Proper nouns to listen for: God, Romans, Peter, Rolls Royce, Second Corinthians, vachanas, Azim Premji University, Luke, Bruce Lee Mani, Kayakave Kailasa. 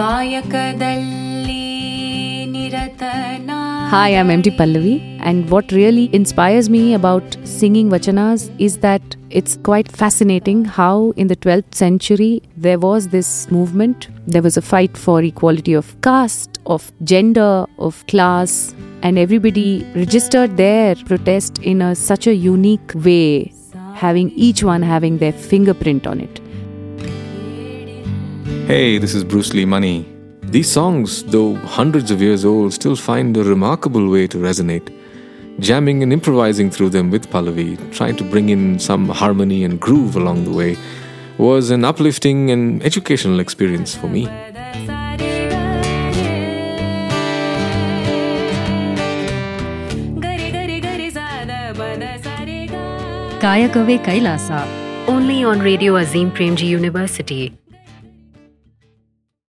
ಕಾಯಕದಲ್ಲಿ ನಿರತನ. Hi, I'm M. D. Pallavi, and what really inspires me about singing vachanas is that it's quite fascinating how in the 12th century there was this movement. There was a fight for equality of caste, of gender, of class, and everybody registered their protest in such a unique way, having each one having their fingerprint on it. Hey, this is Bruce Lee Mani. These songs, though hundreds of years old, still find a remarkable way to resonate. Jamming and improvising through them with Pallavi, trying to bring in some harmony and groove along the way, was an uplifting and educational experience for me. Kayakave Kailasa, only on Radio Azim Premji University.